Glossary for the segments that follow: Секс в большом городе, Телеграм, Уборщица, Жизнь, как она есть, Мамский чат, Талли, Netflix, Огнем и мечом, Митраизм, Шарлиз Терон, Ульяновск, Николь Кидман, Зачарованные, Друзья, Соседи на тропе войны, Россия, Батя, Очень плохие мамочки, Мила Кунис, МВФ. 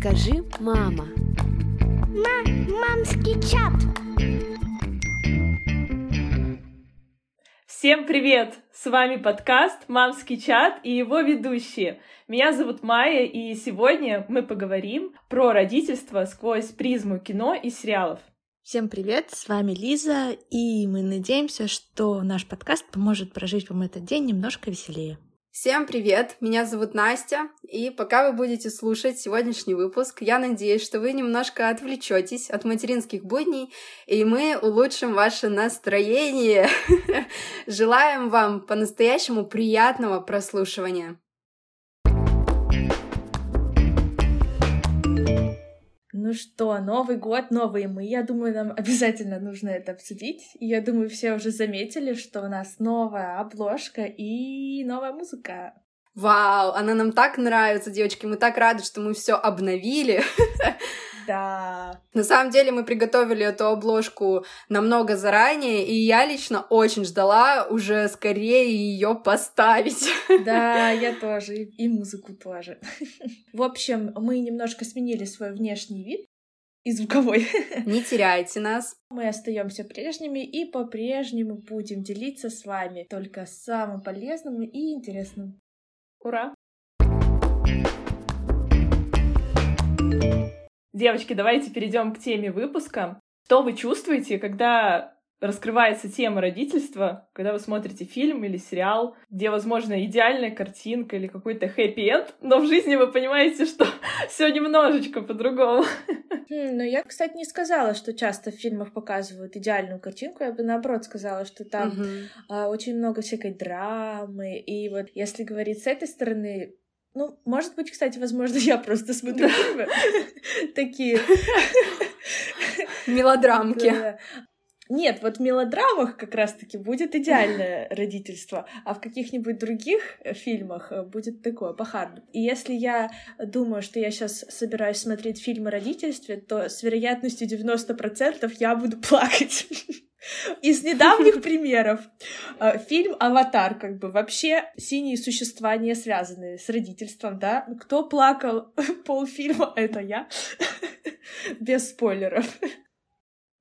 Скажи, мама. Мамский чат. Всем привет! С вами подкаст «Мамский чат» и его ведущие. Меня зовут Майя, и сегодня мы поговорим про родительство сквозь призму кино и сериалов. Всем привет, с вами Лиза, и мы надеемся, что наш подкаст поможет прожить вам этот день немножко веселее. Всем привет, меня зовут Настя, и пока вы будете слушать сегодняшний выпуск, я надеюсь, что вы немножко отвлечетесь от материнских будней, и мы улучшим ваше настроение. Желаем вам по-настоящему приятного прослушивания. Ну что, Новый год, новые мы. Я думаю, нам обязательно нужно это обсудить. И я думаю, все уже заметили, что у нас новая обложка и новая музыка. Вау, она нам так нравится, девочки. Мы так рады, что мы все обновили. Да. На самом деле мы приготовили эту обложку намного заранее, и я лично очень ждала уже скорее ее поставить. Да, я тоже, и музыку тоже. В общем, мы немножко сменили свой внешний вид и звуковой. Не теряйте нас. Мы остаемся прежними и по-прежнему будем делиться с вами только самым полезным и интересным. Ура! Девочки, давайте перейдем к теме выпуска. Что вы чувствуете, когда раскрывается тема родительства, когда вы смотрите фильм или сериал, где, возможно, идеальная картинка или какой-то хэппи-энд, но в жизни вы понимаете, что все немножечко по-другому. Но я, кстати, не сказала, что часто в фильмах показывают идеальную картинку. Я бы, наоборот, сказала, что там очень много всякой драмы. И вот если говорить с этой стороны... Ну, может быть, кстати, возможно, я просто смотрю фильмы такие... Мелодрамки. Нет, вот в мелодрамах как раз-таки будет идеальное родительство, а в каких-нибудь других фильмах будет такое, похабно. И если я думаю, что я сейчас собираюсь смотреть фильм о родительстве, то с вероятностью 90% я буду плакать. Из недавних примеров. Фильм «Аватар», как бы, вообще синие существа не связаны с родительством, да? Кто плакал полфильма, это я. Без спойлеров.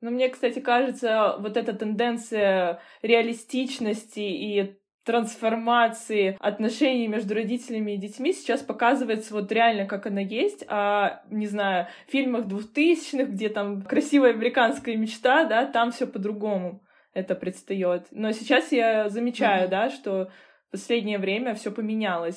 Но мне, кстати, кажется, вот эта тенденция реалистичности и трансформации отношений между родителями и детьми сейчас показывается вот реально, как она есть, а, не знаю, в фильмах 2000-х, где там красивая американская мечта, да, там все по-другому это предстаёт. Но сейчас я замечаю, да, что... В последнее время все поменялось.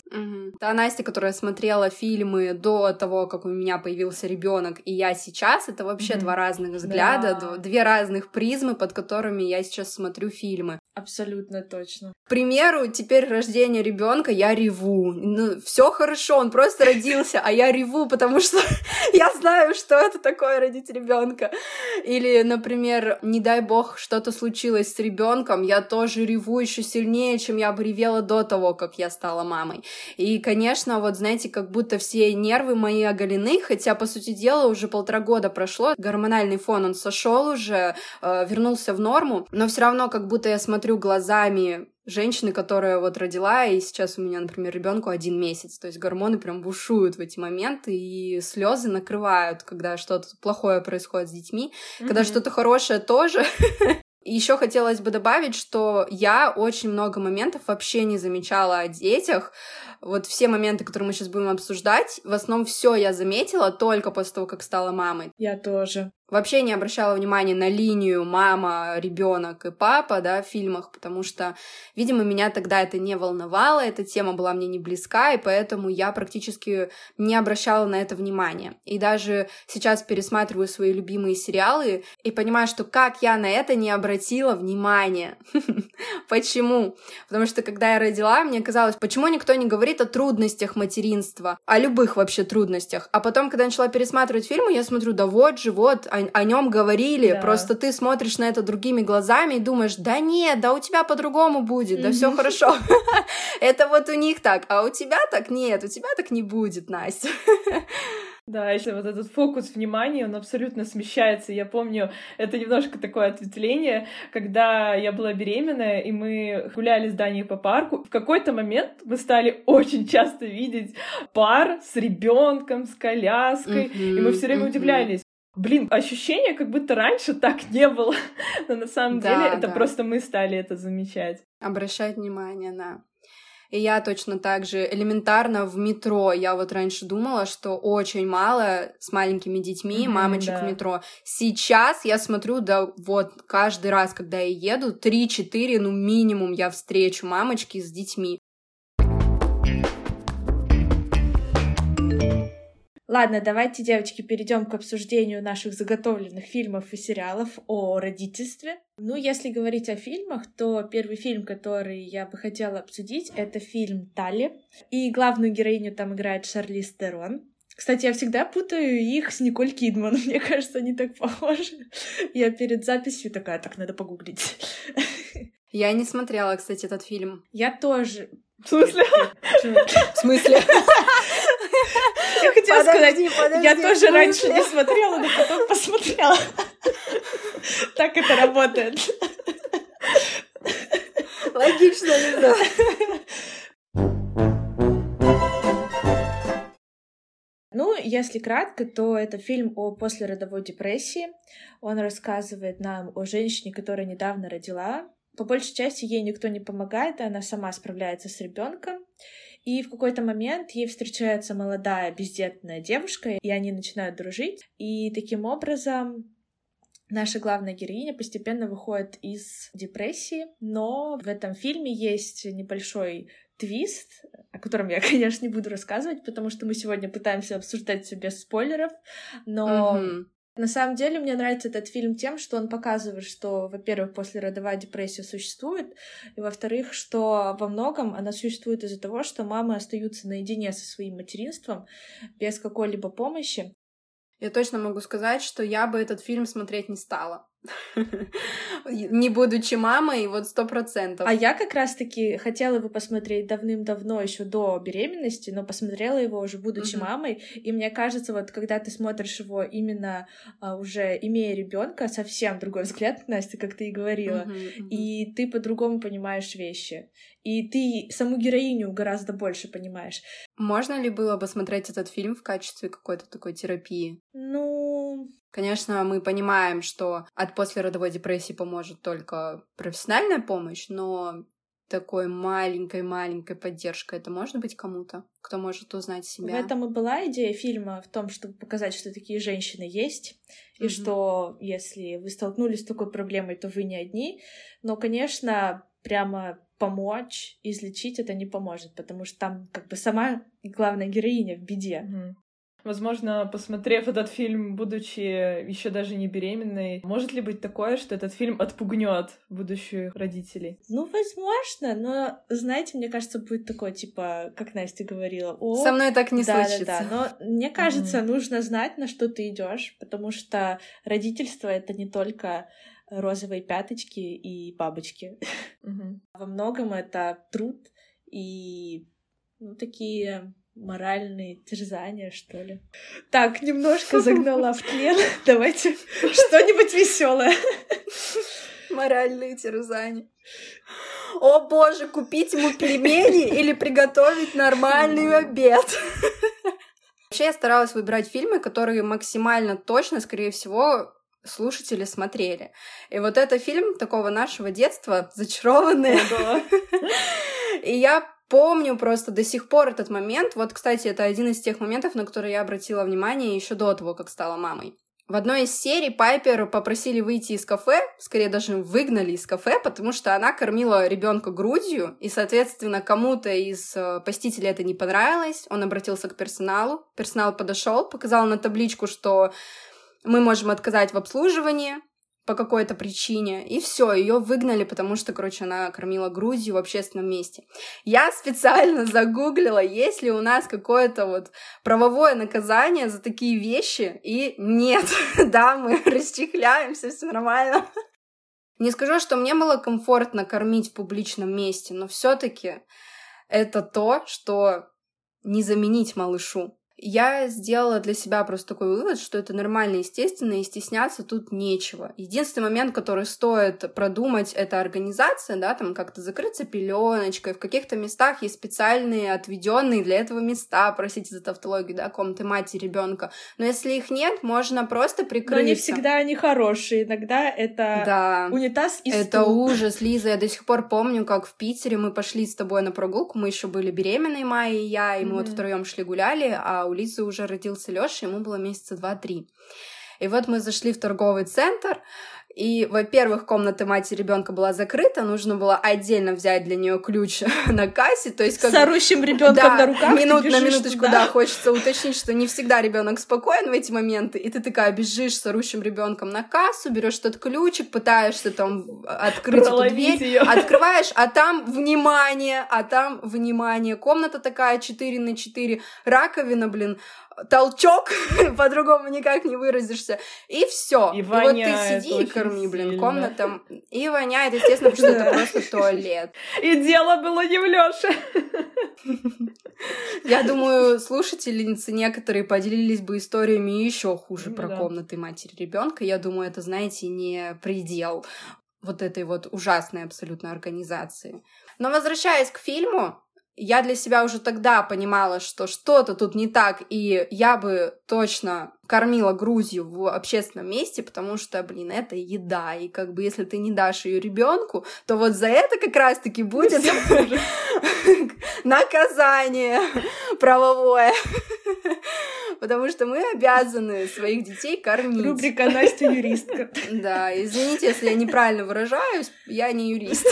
Та Настя, которая смотрела фильмы до того, как у меня появился ребенок, и я сейчас, это вообще два разных взгляда, две разных призмы, под которыми я сейчас смотрю фильмы. Абсолютно точно. К примеру, теперь рождение ребенка, я реву. Ну, все хорошо, он просто родился, а я реву, потому что я знаю, что это такое родить ребенка. Или, например, не дай бог, что-то случилось с ребенком, я тоже реву еще сильнее, чем я бы ревела до того, как я стала мамой. И, конечно, вот, знаете, как будто все нервы мои оголены, хотя, по сути дела, уже 1,5 года прошло, гормональный фон, он сошел уже, вернулся в норму, но все равно, как будто я смотрю глазами женщины, которая вот родила, и сейчас у меня, например, ребенку 1 месяц, то есть гормоны прям бушуют в эти моменты, и слезы накрывают, когда что-то плохое происходит с детьми, когда что-то хорошее тоже... Еще хотелось бы добавить, что я очень много моментов вообще не замечала о детях. Вот все моменты, которые мы сейчас будем обсуждать, в основном все я заметила только после того, как стала мамой. Я тоже. Вообще не обращала внимания на линию мама, ребенок и папа, да, в фильмах, потому что, видимо, меня тогда это не волновало, эта тема была мне не близка, и поэтому я практически не обращала на это внимания. И даже сейчас пересматриваю свои любимые сериалы и понимаю, что как я на это не обратила внимания. Почему? Потому что, когда я родила, мне казалось, почему никто не говорит о трудностях материнства, о любых вообще трудностях. А потом, когда начала пересматривать фильмы, я смотрю, да вот же, вот, о нем говорили, да. Просто ты смотришь на это другими глазами и думаешь, да нет, да у тебя по-другому будет, да все хорошо. Это вот у них так, а у тебя так нет, у тебя так не будет, Настя. Да, если вот этот фокус внимания, он абсолютно смещается. Я помню, это немножко такое ответвление, когда я была беременная, и мы гуляли с Даней по парку. В какой-то момент мы стали очень часто видеть пар с ребенком, с коляской, и мы все время удивлялись. Блин, ощущение, как будто раньше так не было, но на самом деле это просто мы стали это замечать. Обращать внимание на... И я точно так же элементарно в метро. Я вот раньше думала, что очень мало с маленькими детьми мамочек в метро. Сейчас я смотрю, да, вот каждый раз, когда я еду, 3-4, ну минимум я встречу мамочки с детьми. Ладно, давайте, девочки, перейдем к обсуждению наших заготовленных фильмов и сериалов о родительстве. Ну, если говорить о фильмах, то первый фильм, который я бы хотела обсудить, это фильм «Талли». И главную героиню там играет Шарлиз Терон. Кстати, я всегда путаю их с Николь Кидман. Мне кажется, они так похожи. Я перед записью такая, так, надо погуглить. Я не смотрела, кстати, этот фильм. Я тоже. В смысле? В смысле? Я хотела сказать, я тоже раньше не смотрела, но потом посмотрела. Так это работает. Логично, Лиза. Ну, если кратко, то это фильм о послеродовой депрессии. Он рассказывает нам о женщине, которая недавно родила. По большей части ей никто не помогает, и она сама справляется с ребенком. И в какой-то момент ей встречается молодая бездетная девушка, и они начинают дружить. И таким образом наша главная героиня постепенно выходит из депрессии. Но в этом фильме есть небольшой твист, о котором я, конечно, не буду рассказывать, потому что мы сегодня пытаемся обсуждать все без спойлеров. Но... На самом деле, мне нравится этот фильм тем, что он показывает, что, во-первых, послеродовая депрессия существует, и, во-вторых, что во многом она существует из-за того, что мамы остаются наедине со своим материнством без какой-либо помощи. Я точно могу сказать, что я бы этот фильм смотреть не стала, не будучи мамой, вот 100%. А я как раз-таки хотела его посмотреть давным-давно, еще до беременности, но посмотрела его уже будучи мамой, и мне кажется, вот когда ты смотришь его именно уже имея ребенка, совсем другой взгляд, Настя, как ты и говорила, и ты по-другому понимаешь вещи, и ты саму героиню гораздо больше понимаешь. Можно ли было бы смотреть этот фильм в качестве какой-то такой терапии? Ну... Конечно, мы понимаем, что от послеродовой депрессии поможет только профессиональная помощь, но такой маленькой-маленькой поддержкой это может быть кому-то, кто может узнать себя. В этом и была идея фильма, в том, чтобы показать, что такие женщины есть, и что если вы столкнулись с такой проблемой, то вы не одни. Но, конечно, прямо помочь, излечить это не поможет, потому что там как бы сама главная героиня в беде. Возможно, посмотрев этот фильм, будучи еще даже не беременной, может ли быть такое, что этот фильм отпугнет будущих родителей? Ну, возможно, но, знаете, мне кажется, будет такое, типа, как Настя говорила. Со мной так не случится. Да, но мне кажется, нужно знать, на что ты идешь, потому что родительство — это не только розовые пяточки и бабочки. Во многом это труд и, ну, такие... моральные терзания, что ли. Так, немножко загнала в плен. Давайте что-нибудь веселое. Моральные терзания. О боже, купить ему пельмени или приготовить нормальный обед. Вообще я старалась выбирать фильмы, которые максимально точно, скорее всего, слушатели смотрели. И вот это фильм такого нашего детства, «Зачарованные». И я помню просто до сих пор этот момент. Вот, кстати, это один из тех моментов, на которые я обратила внимание еще до того, как стала мамой. В одной из серий Пайпер попросили выйти из кафе, скорее даже выгнали из кафе, потому что она кормила ребенка грудью, и, соответственно, кому-то из посетителей это не понравилось. Он обратился к персоналу. Персонал подошел, показал на табличку, что мы можем отказать в обслуживании по какой-то причине, и все, ее выгнали, потому что, короче, она кормила грудью в общественном месте. Я специально загуглила, есть ли у нас какое-то вот правовое наказание за такие вещи, и нет, да, мы расчехляемся, все нормально. Не скажу, что мне было комфортно кормить в публичном месте, но все-таки это то, что не заменить малышу. Я сделала для себя просто такой вывод, что это нормально, естественно, и стесняться тут нечего. Единственный момент, который стоит продумать, это организация, да, там как-то закрыться пеленочкой. В каких-то местах есть специальные отведенные для этого места, простите за тавтологию, да, комнаты мать и ребенка. Но если их нет, можно просто прикрыться. Но не всегда они хорошие, иногда это унитаз и стул. Это ужас, Лиза. Я до сих пор помню, как в Питере мы пошли с тобой на прогулку, мы еще были беременные, Майя и я, и мы вот втроем шли гуляли, а у Лизы уже родился Лёша, ему было месяца 2-3. И вот мы зашли в торговый центр, и, во-первых, комната матери ребенка была закрыта, нужно было отдельно взять для нее ключ на кассе, то есть как с орущим ребенком на руках. На минуточку, хочется уточнить, что не всегда ребенок спокоен в эти моменты, и ты такая бежишь с орущим ребенком на кассу, берешь тот ключик, пытаешься там открыть эту дверь, её открываешь, а там внимание, комната такая 4x4, раковина, толчок, по-другому никак не выразишься, и все. И вот ты сиди и корми, комната. И воняет, естественно, потому что это просто туалет. И дело было не в Лёше. Я думаю, слушательницы некоторые поделились бы историями еще хуже про комнаты матери ребенка. Я думаю, это, знаете, не предел вот этой вот ужасной абсолютно организации. Но возвращаясь к фильму, я для себя уже тогда понимала, что что-то тут не так, и я бы точно кормила грудью в общественном месте, потому что, блин, это еда, и как бы если ты не дашь ее ребенку, то вот за это как раз-таки будет наказание правовое, потому что мы обязаны своих детей кормить. Рубрика «Настя юристка». Да, извините, если я неправильно выражаюсь, я не юрист.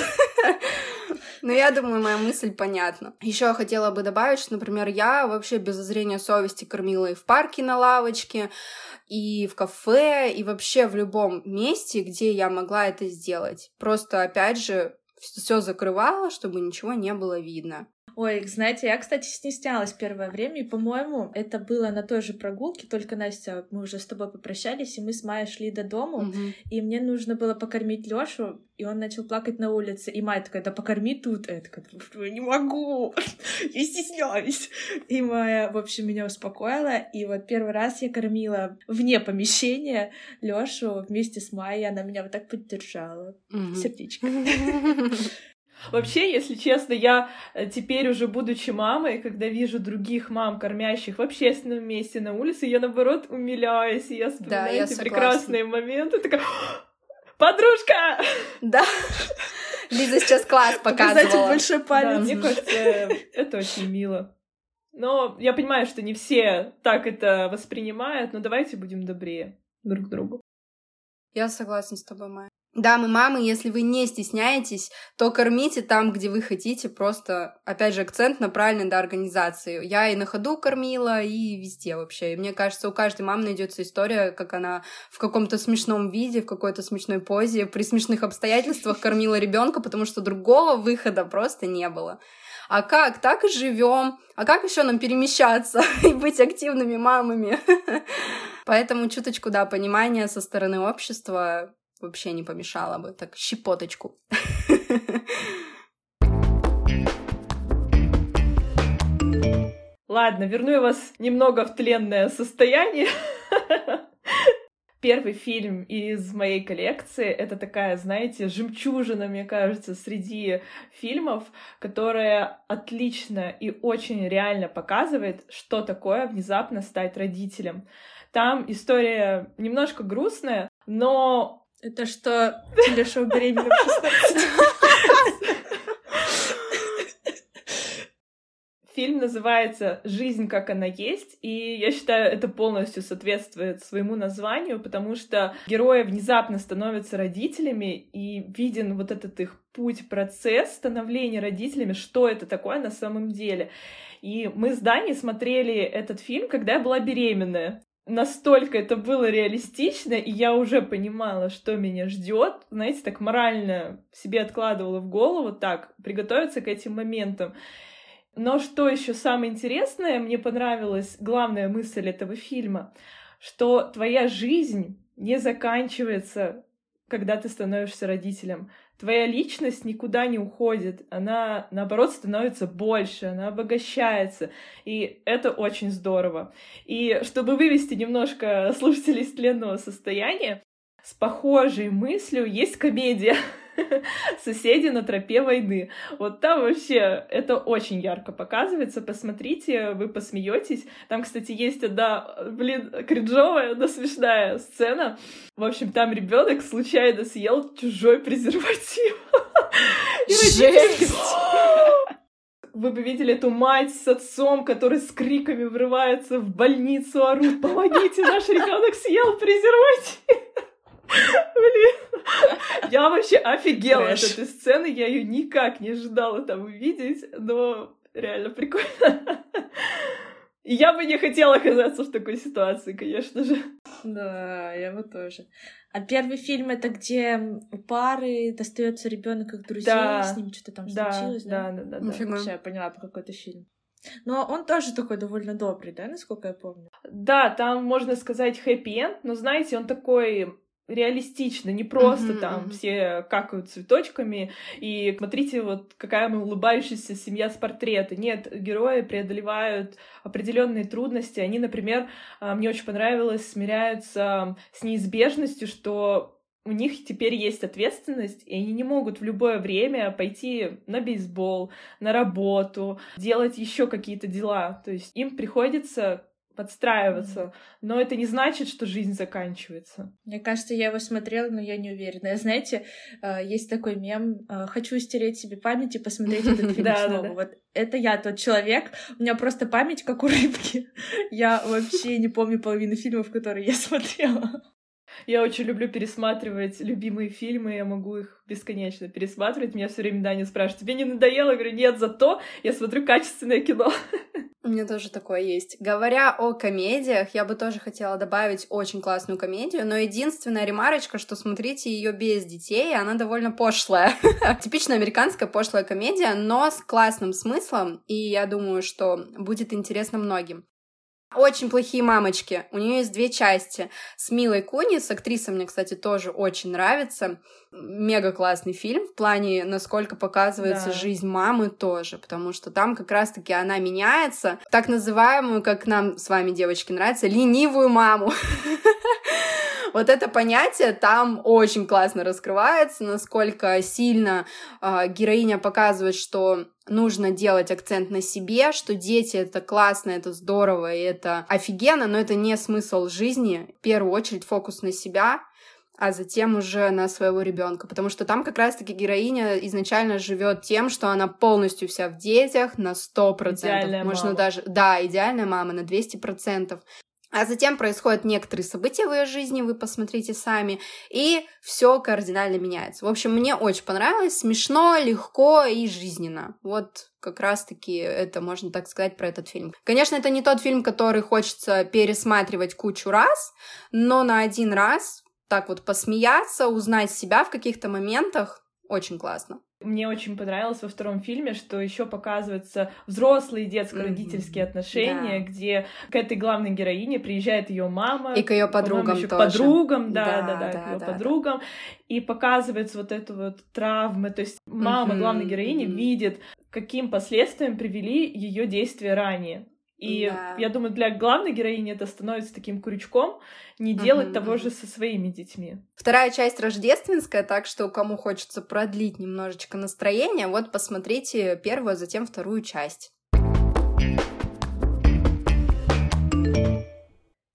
Но я думаю, моя мысль понятна. Еще я хотела бы добавить, что, например, я вообще без зазрения совести кормила и в парке на лавочке, и в кафе, и вообще в любом месте, где я могла это сделать. Просто, опять же, все закрывала, чтобы ничего не было видно. Ой, знаете, я, кстати, стеснялась первое время, и, по-моему, это было на той же прогулке, только, Настя, мы уже с тобой попрощались, и мы с Майей шли до дому, и мне нужно было покормить Лёшу, и он начал плакать на улице, и Майя такая: да покорми тут, я такая: я не могу, я стесняюсь. И Майя, в общем, меня успокоила, и вот первый раз я кормила вне помещения Лёшу вместе с Майей, она меня вот так поддержала, сердечко. Вообще, если честно, я теперь уже, будучи мамой, когда вижу других мам, кормящих в общественном месте, на улице, я, наоборот, умиляюсь, и я вспоминаю эти прекрасные моменты, такая: подружка! Да, Лиза сейчас класс показывала. Кстати, большой палец. Да, мне кажется, это очень мило. Но я понимаю, что не все так это воспринимают, но давайте будем добрее друг к другу. Я согласна с тобой, Майя. Да, мы мамы, если вы не стесняетесь, то кормите там, где вы хотите, просто, опять же, акцент направлен на организацию. Я и на ходу кормила, и везде вообще. И мне кажется, у каждой мамы найдется история, как она в каком-то смешном виде, в какой-то смешной позе, при смешных обстоятельствах кормила ребенка, потому что другого выхода просто не было. А как? Так и живем. А как еще нам перемещаться и быть активными мамами? Поэтому чуточку, да, понимания со стороны общества вообще не помешало бы, так щепоточку. Ладно, верну я вас немного в тленное состояние. Первый фильм из моей коллекции — это такая, знаете, жемчужина, мне кажется, среди фильмов, которая отлично и очень реально показывает, что такое внезапно стать родителем. Там история немножко грустная, но... Это что, телешоу «Беременна в 16». Фильм называется «Жизнь, как она есть», и я считаю, это полностью соответствует своему названию, потому что герои внезапно становятся родителями, и виден вот этот их путь, процесс становления родителями, что это такое на самом деле. И мы с Даней смотрели этот фильм, когда я была беременная. Настолько это было реалистично, и я уже понимала, что меня ждет. Знаете, так морально себе откладывала в голову, так, приготовиться к этим моментам. Но что еще самое интересное, мне понравилась главная мысль этого фильма, что твоя жизнь не заканчивается, когда ты становишься родителем. твоя личность никуда не уходит, она, наоборот, становится больше, она обогащается, и это очень здорово. И чтобы вывести немножко слушателей из тленного состояния, с похожей мыслью есть комедия «Соседи на тропе войны». Вот там вообще это очень ярко показывается. Посмотрите, вы посмеетесь. Там, кстати, есть одна, кринжовая, но смешная сцена. В общем, там ребенок случайно съел чужой презерватив. Жесть! Вы бы видели эту мать с отцом, который с криками врывается в больницу, орут: «Помогите, наш ребенок съел презерватив!» Блин, я вообще офигела от этой сцены, я ее никак не ожидала там увидеть, но реально прикольно. И я бы не хотела оказаться в такой ситуации, конечно же. Да, я бы тоже. А первый фильм — это где у пары достается ребенок их друзей, да, с ним что-то там случилось, да? Да. Вообще, я поняла, про какой-то фильм. Но он тоже такой довольно добрый, да, насколько я помню? Да, там, можно сказать, хэппи-энд, но, знаете, он такой... реалистично, не просто там все какают цветочками, и смотрите, вот какая мы улыбающаяся семья с портрета. Нет, герои преодолевают определенные трудности. Они, например, мне очень понравилось, смиряются с неизбежностью, что у них теперь есть ответственность, и они не могут в любое время пойти на бейсбол, на работу, делать еще какие-то дела. То есть им приходится подстраиваться, но это не значит, что жизнь заканчивается. Мне кажется, я его смотрела, но я не уверена. Знаете, есть такой мем: «Хочу стереть себе память и посмотреть этот фильм снова». Вот это я тот человек, у меня просто память как у рыбки. Я вообще не помню половину фильмов, которые я смотрела. Я очень люблю пересматривать любимые фильмы, я могу их бесконечно пересматривать. Меня все время Даня спрашивает: «Тебе не надоело?» Я говорю: «Нет, зато я смотрю качественное кино». У меня тоже такое есть. Говоря о комедиях, я бы тоже хотела добавить очень классную комедию, но единственная ремарочка, что смотрите ее без детей, она довольно пошлая. Типичная американская пошлая комедия, но с классным смыслом, и я думаю, что будет интересно многим. «Очень плохие мамочки». У нее есть 2 части. С Милой Кунис. Актриса мне, кстати, тоже очень нравится. Мега классный фильм в плане, насколько показывается жизнь мамы тоже, потому что там как раз-таки она меняется. Так называемую, как нам с вами, девочки, нравится, ленивую маму. Вот это понятие там очень классно раскрывается, насколько сильно героиня показывает, что нужно делать акцент на себе, что дети — это классно, это здорово, и это офигенно, но это не смысл жизни. В первую очередь фокус на себя, а затем уже на своего ребенка, потому что там как раз-таки героиня изначально живет тем, что она полностью вся в детях на 100%. Идеальная мама. Даже, да, идеальная мама на 200%. А затем происходят некоторые события в ее жизни, вы посмотрите сами, и все кардинально меняется. В общем, мне очень понравилось, смешно, легко и жизненно. Вот как раз-таки это можно так сказать про этот фильм. Конечно, это не тот фильм, который хочется пересматривать кучу раз, но на один раз так вот посмеяться, узнать себя в каких-то моментах очень классно. Мне очень понравилось во втором фильме, что еще показываются взрослые детско-родительские отношения, где к этой главной героине приезжает ее мама. И к ее подругам тоже. К ее подругам. И показывается вот эта вот травма. То есть мама главной героини видит, каким последствиям привели ее действия ранее. И я думаю, для главной героини это становится таким крючком, не делать того же со своими детьми. Вторая часть рождественская, так что кому хочется продлить немножечко настроение, вот посмотрите первую, а затем вторую часть.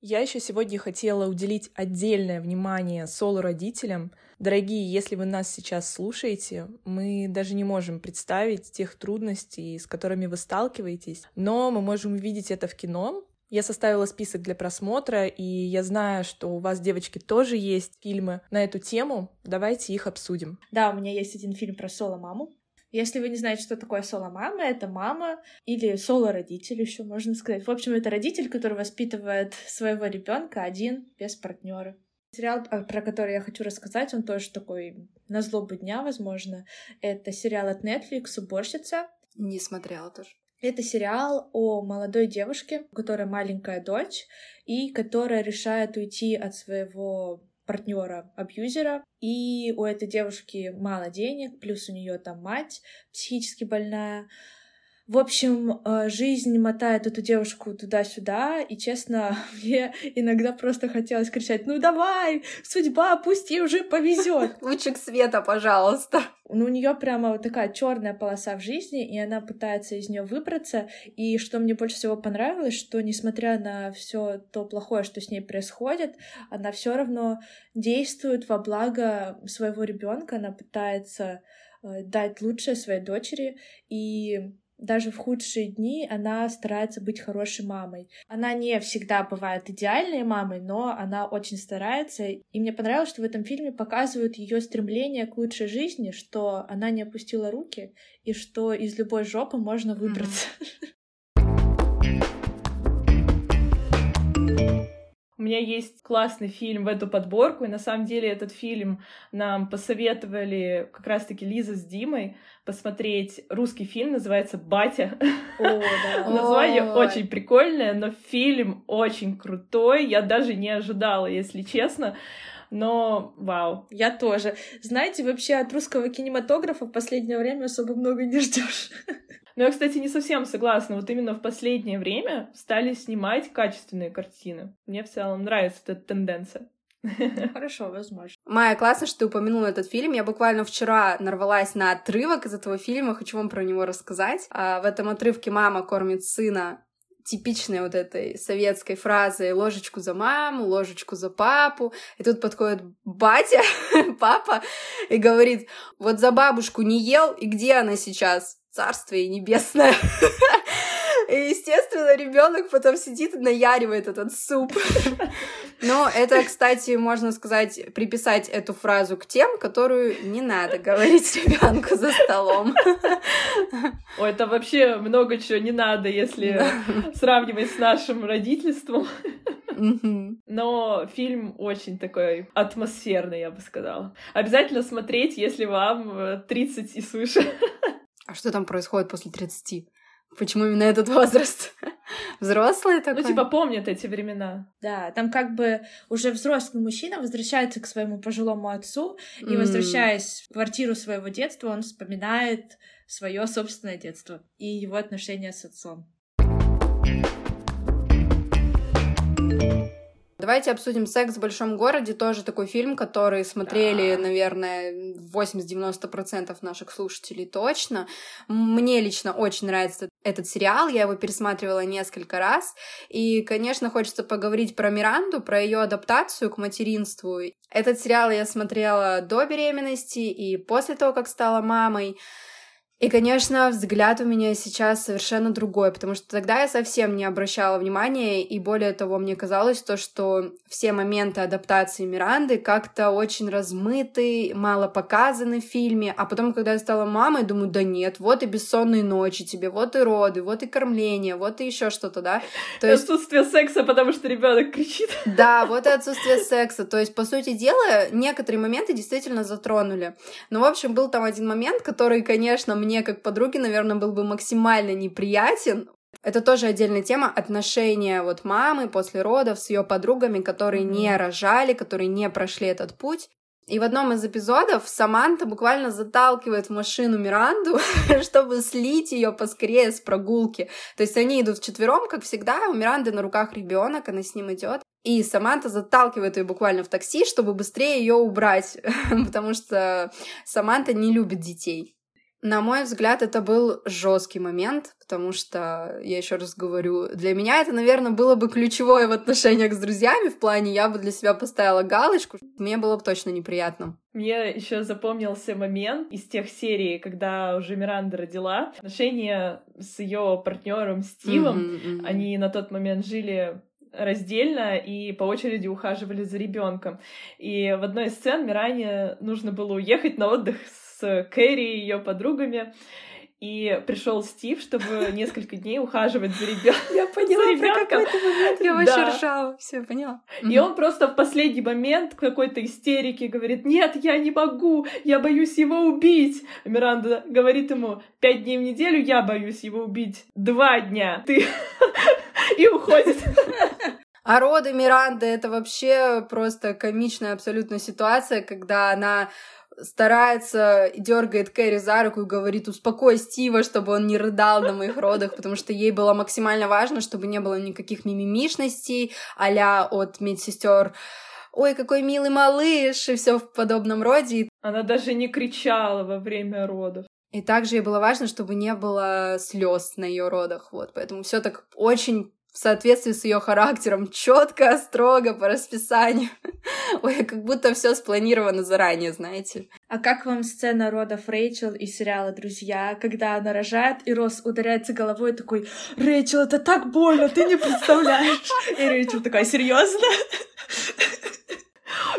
Я еще сегодня хотела уделить отдельное внимание соло-родителям. Дорогие, если вы нас сейчас слушаете, мы даже не можем представить тех трудностей, с которыми вы сталкиваетесь, но мы можем увидеть это в кино. Я составила список для просмотра, и я знаю, что у вас, девочки, тоже есть фильмы на эту тему. Давайте их обсудим. Да, у меня есть один фильм про соло-маму. Если вы не знаете, что такое соло-мама, это мама или соло-родитель еще, можно сказать. В общем, это родитель, который воспитывает своего ребенка один, без партнера. Сериал, про который я хочу рассказать, он тоже такой на злобу дня, возможно. Это сериал от Netflix «Уборщица». Не смотрела тоже. Это сериал о молодой девушке, у которой маленькая дочь, и которая решает уйти от своего партнера-абьюзера, и у этой девушки мало денег, плюс у нее там мать психически больная. В общем, жизнь мотает эту девушку туда-сюда, и, честно, мне иногда просто хотелось кричать: «Ну давай, судьба, пусть ей уже повезет! Лучик света, пожалуйста!» Ну, у нее прямо вот такая черная полоса в жизни, и она пытается из нее выбраться. И что мне больше всего понравилось, что несмотря на все то плохое, что с ней происходит, она все равно действует во благо своего ребенка. Она пытается дать лучшее своей дочери, и даже в худшие дни она старается быть хорошей мамой. Она не всегда бывает идеальной мамой, но она очень старается. И мне понравилось, что в этом фильме показывают ее стремление к лучшей жизни, что она не опустила руки и что из любой жопы можно выбраться. У меня есть классный фильм в эту подборку, и на самом деле этот фильм нам посоветовали как раз-таки Лиза с Димой посмотреть. Русский фильм называется «Батя». Название очень прикольное, но фильм очень крутой. Я даже не ожидала, если честно. Но вау. Я тоже. Знаете, вообще от русского кинематографа в последнее время особо много не ждешь. Но я, кстати, не совсем согласна. Вот именно в последнее время стали снимать качественные картины. Мне в целом нравится эта тенденция. Хорошо, возможно. Майя, классно, что ты упомянула этот фильм. Я буквально вчера нарвалась на отрывок из этого фильма. Хочу вам про него рассказать. В этом отрывке мама кормит сына типичной вот этой советской фразой: ложечку за маму, ложечку за папу. И тут подходит батя, папа, и говорит: вот за бабушку не ел, и где она сейчас? Царство ей небесное. И, естественно, ребенок потом сидит и наяривает этот суп. Но это, кстати, можно сказать, приписать эту фразу к тем, которую не надо говорить ребенку за столом. Ой, это вообще много чего не надо, если сравнивать с нашим родительством. Но фильм очень такой атмосферный, я бы сказала. Обязательно смотреть, если вам 30 и свыше. А что там происходит после 30? Почему именно этот возраст? Взрослый такой? Ну, типа, помнят эти времена. Да, там как бы уже взрослый мужчина возвращается к своему пожилому отцу, и, возвращаясь в квартиру своего детства, он вспоминает свое собственное детство и его отношения с отцом. Давайте обсудим «Секс в большом городе». Тоже такой фильм, который смотрели, наверное, 80-90% наших слушателей точно. Мне лично очень нравится этот сериал. Я его пересматривала несколько раз. И, конечно, хочется поговорить про Миранду, про ее адаптацию к материнству. Этот сериал я смотрела до беременности и после того, как стала мамой. И, конечно, взгляд у меня сейчас совершенно другой, потому что тогда я совсем не обращала внимания, и более того, мне казалось то, что все моменты адаптации Миранды как-то очень размыты, мало показаны в фильме, а потом, когда я стала мамой, думаю: да нет, вот и бессонные ночи тебе, вот и роды, вот и кормление, вот и еще что-то, да? То есть отсутствие секса, потому что ребенок кричит. Да, вот и отсутствие секса, то есть, по сути дела, некоторые моменты действительно затронули. Ну, в общем, был там один момент, который, конечно, мне как подруге, наверное, был бы максимально неприятен. Это тоже отдельная тема — отношения вот мамы после родов с ее подругами, которые не рожали, которые не прошли этот путь. И в одном из эпизодов Саманта буквально заталкивает в машину Миранду, чтобы слить ее поскорее с прогулки. То есть они идут вчетвером, как всегда, у Миранды на руках ребенок, она с ним идет. И Саманта заталкивает ее буквально в такси, чтобы быстрее ее убрать, потому что Саманта не любит детей. На мой взгляд, это был жесткий момент, потому что, я еще раз говорю, для меня это, наверное, было бы ключевое в отношениях с друзьями, в плане я бы для себя поставила галочку, мне было бы точно неприятно. Мне еще запомнился момент из тех серий, когда уже Миранда родила. Отношения с ее партнером Стивом, они на тот момент жили раздельно и по очереди ухаживали за ребенком. И в одной из сцен Миране нужно было уехать на отдых с Кэрри и ее подругами. И пришел Стив, чтобы несколько дней ухаживать за ребенком. Я поняла, про какой-то момент я вообще ржала. Все, поняла. И он просто в последний момент какой-то истерики говорит: нет, я не могу, я боюсь его убить. Миранда говорит ему: 5 дней в неделю я боюсь его убить, 2 дня ты... И уходит. А роды Миранды — это вообще просто комичная абсолютно ситуация, когда она старается, дергает Кэрри за руку и говорит: успокой Стива, чтобы он не рыдал на моих родах, потому что ей было максимально важно, чтобы не было никаких мимимишностей а-ля от медсестер. Ой, какой милый малыш, и все в подобном роде. Она даже не кричала во время родов. И также ей было важно, чтобы не было слез на ее родах. Вот. Поэтому все так очень в соответствии с ее характером, четко, строго, по расписанию. Ой, как будто все спланировано заранее, знаете. А как вам сцена родов Рэйчел из сериала «Друзья», когда она рожает, и Росс ударяется головой такой: «Рэйчел, это так больно, ты не представляешь!» И Рэйчел такая: «Серьезно?»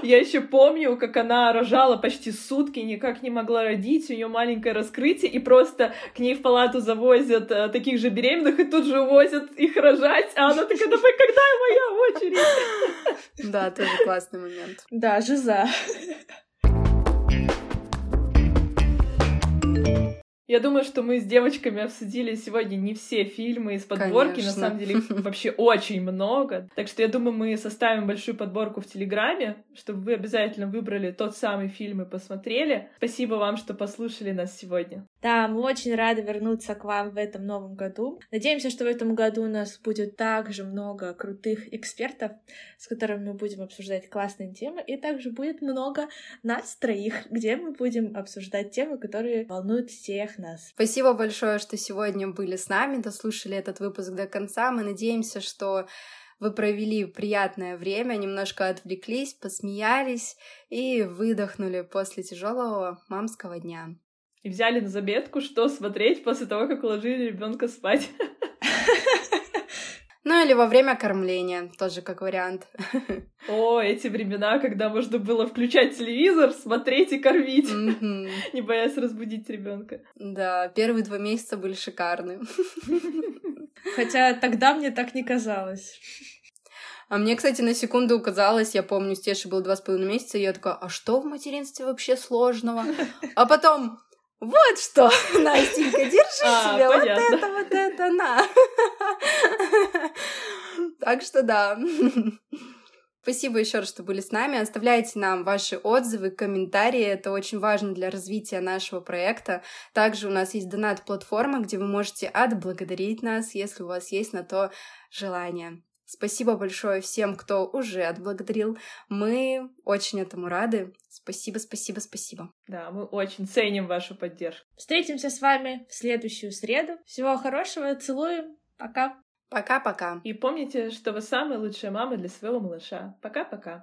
Я еще помню, как она рожала почти сутки, никак не могла родить, у нее маленькое раскрытие, и просто к ней в палату завозят таких же беременных, и тут же увозят их рожать, а она такая: «Давай, когда моя очередь?» Да, тоже классный момент. Да, жиза. Я думаю, что мы с девочками обсудили сегодня не все фильмы из подборки, конечно. На самом деле их вообще очень много. Так что я думаю, мы составим большую подборку в Телеграме, чтобы вы обязательно выбрали тот самый фильм и посмотрели. Спасибо вам, что послушали нас сегодня. Да, мы очень рады вернуться к вам в этом новом году. Надеемся, что в этом году у нас будет также много крутых экспертов, с которыми мы будем обсуждать классные темы, и также будет много нас троих, где мы будем обсуждать темы, которые волнуют всех нас. Спасибо большое, что сегодня были с нами, дослушали этот выпуск до конца. Мы надеемся, что вы провели приятное время, немножко отвлеклись, посмеялись и выдохнули после тяжелого мамского дня. И взяли на заметку, что смотреть после того, как уложили ребенка спать. Ну или во время кормления, тоже как вариант. О, эти времена, когда можно было включать телевизор, смотреть и кормить, не боясь разбудить ребенка. Да, первые 2 месяца были шикарны. Хотя тогда мне так не казалось. А мне, кстати, на секунду казалось, я помню, Стеше было 2,5 месяца, и я такая: а что в материнстве вообще сложного? А потом: вот что, Настенька, держи себе, понятно. вот это, на. Так что да. Спасибо еще раз, что были с нами. Оставляйте нам ваши отзывы, комментарии. Это очень важно для развития нашего проекта. Также у нас есть донат-платформа, где вы можете отблагодарить нас, если у вас есть на то желание. Спасибо большое всем, кто уже отблагодарил. Мы очень этому рады. Спасибо, спасибо, спасибо. Да, мы очень ценим вашу поддержку. Встретимся с вами в следующую среду. Всего хорошего, целуем. Пока. Пока-пока. И помните, что вы самая лучшая мама для своего малыша. Пока-пока.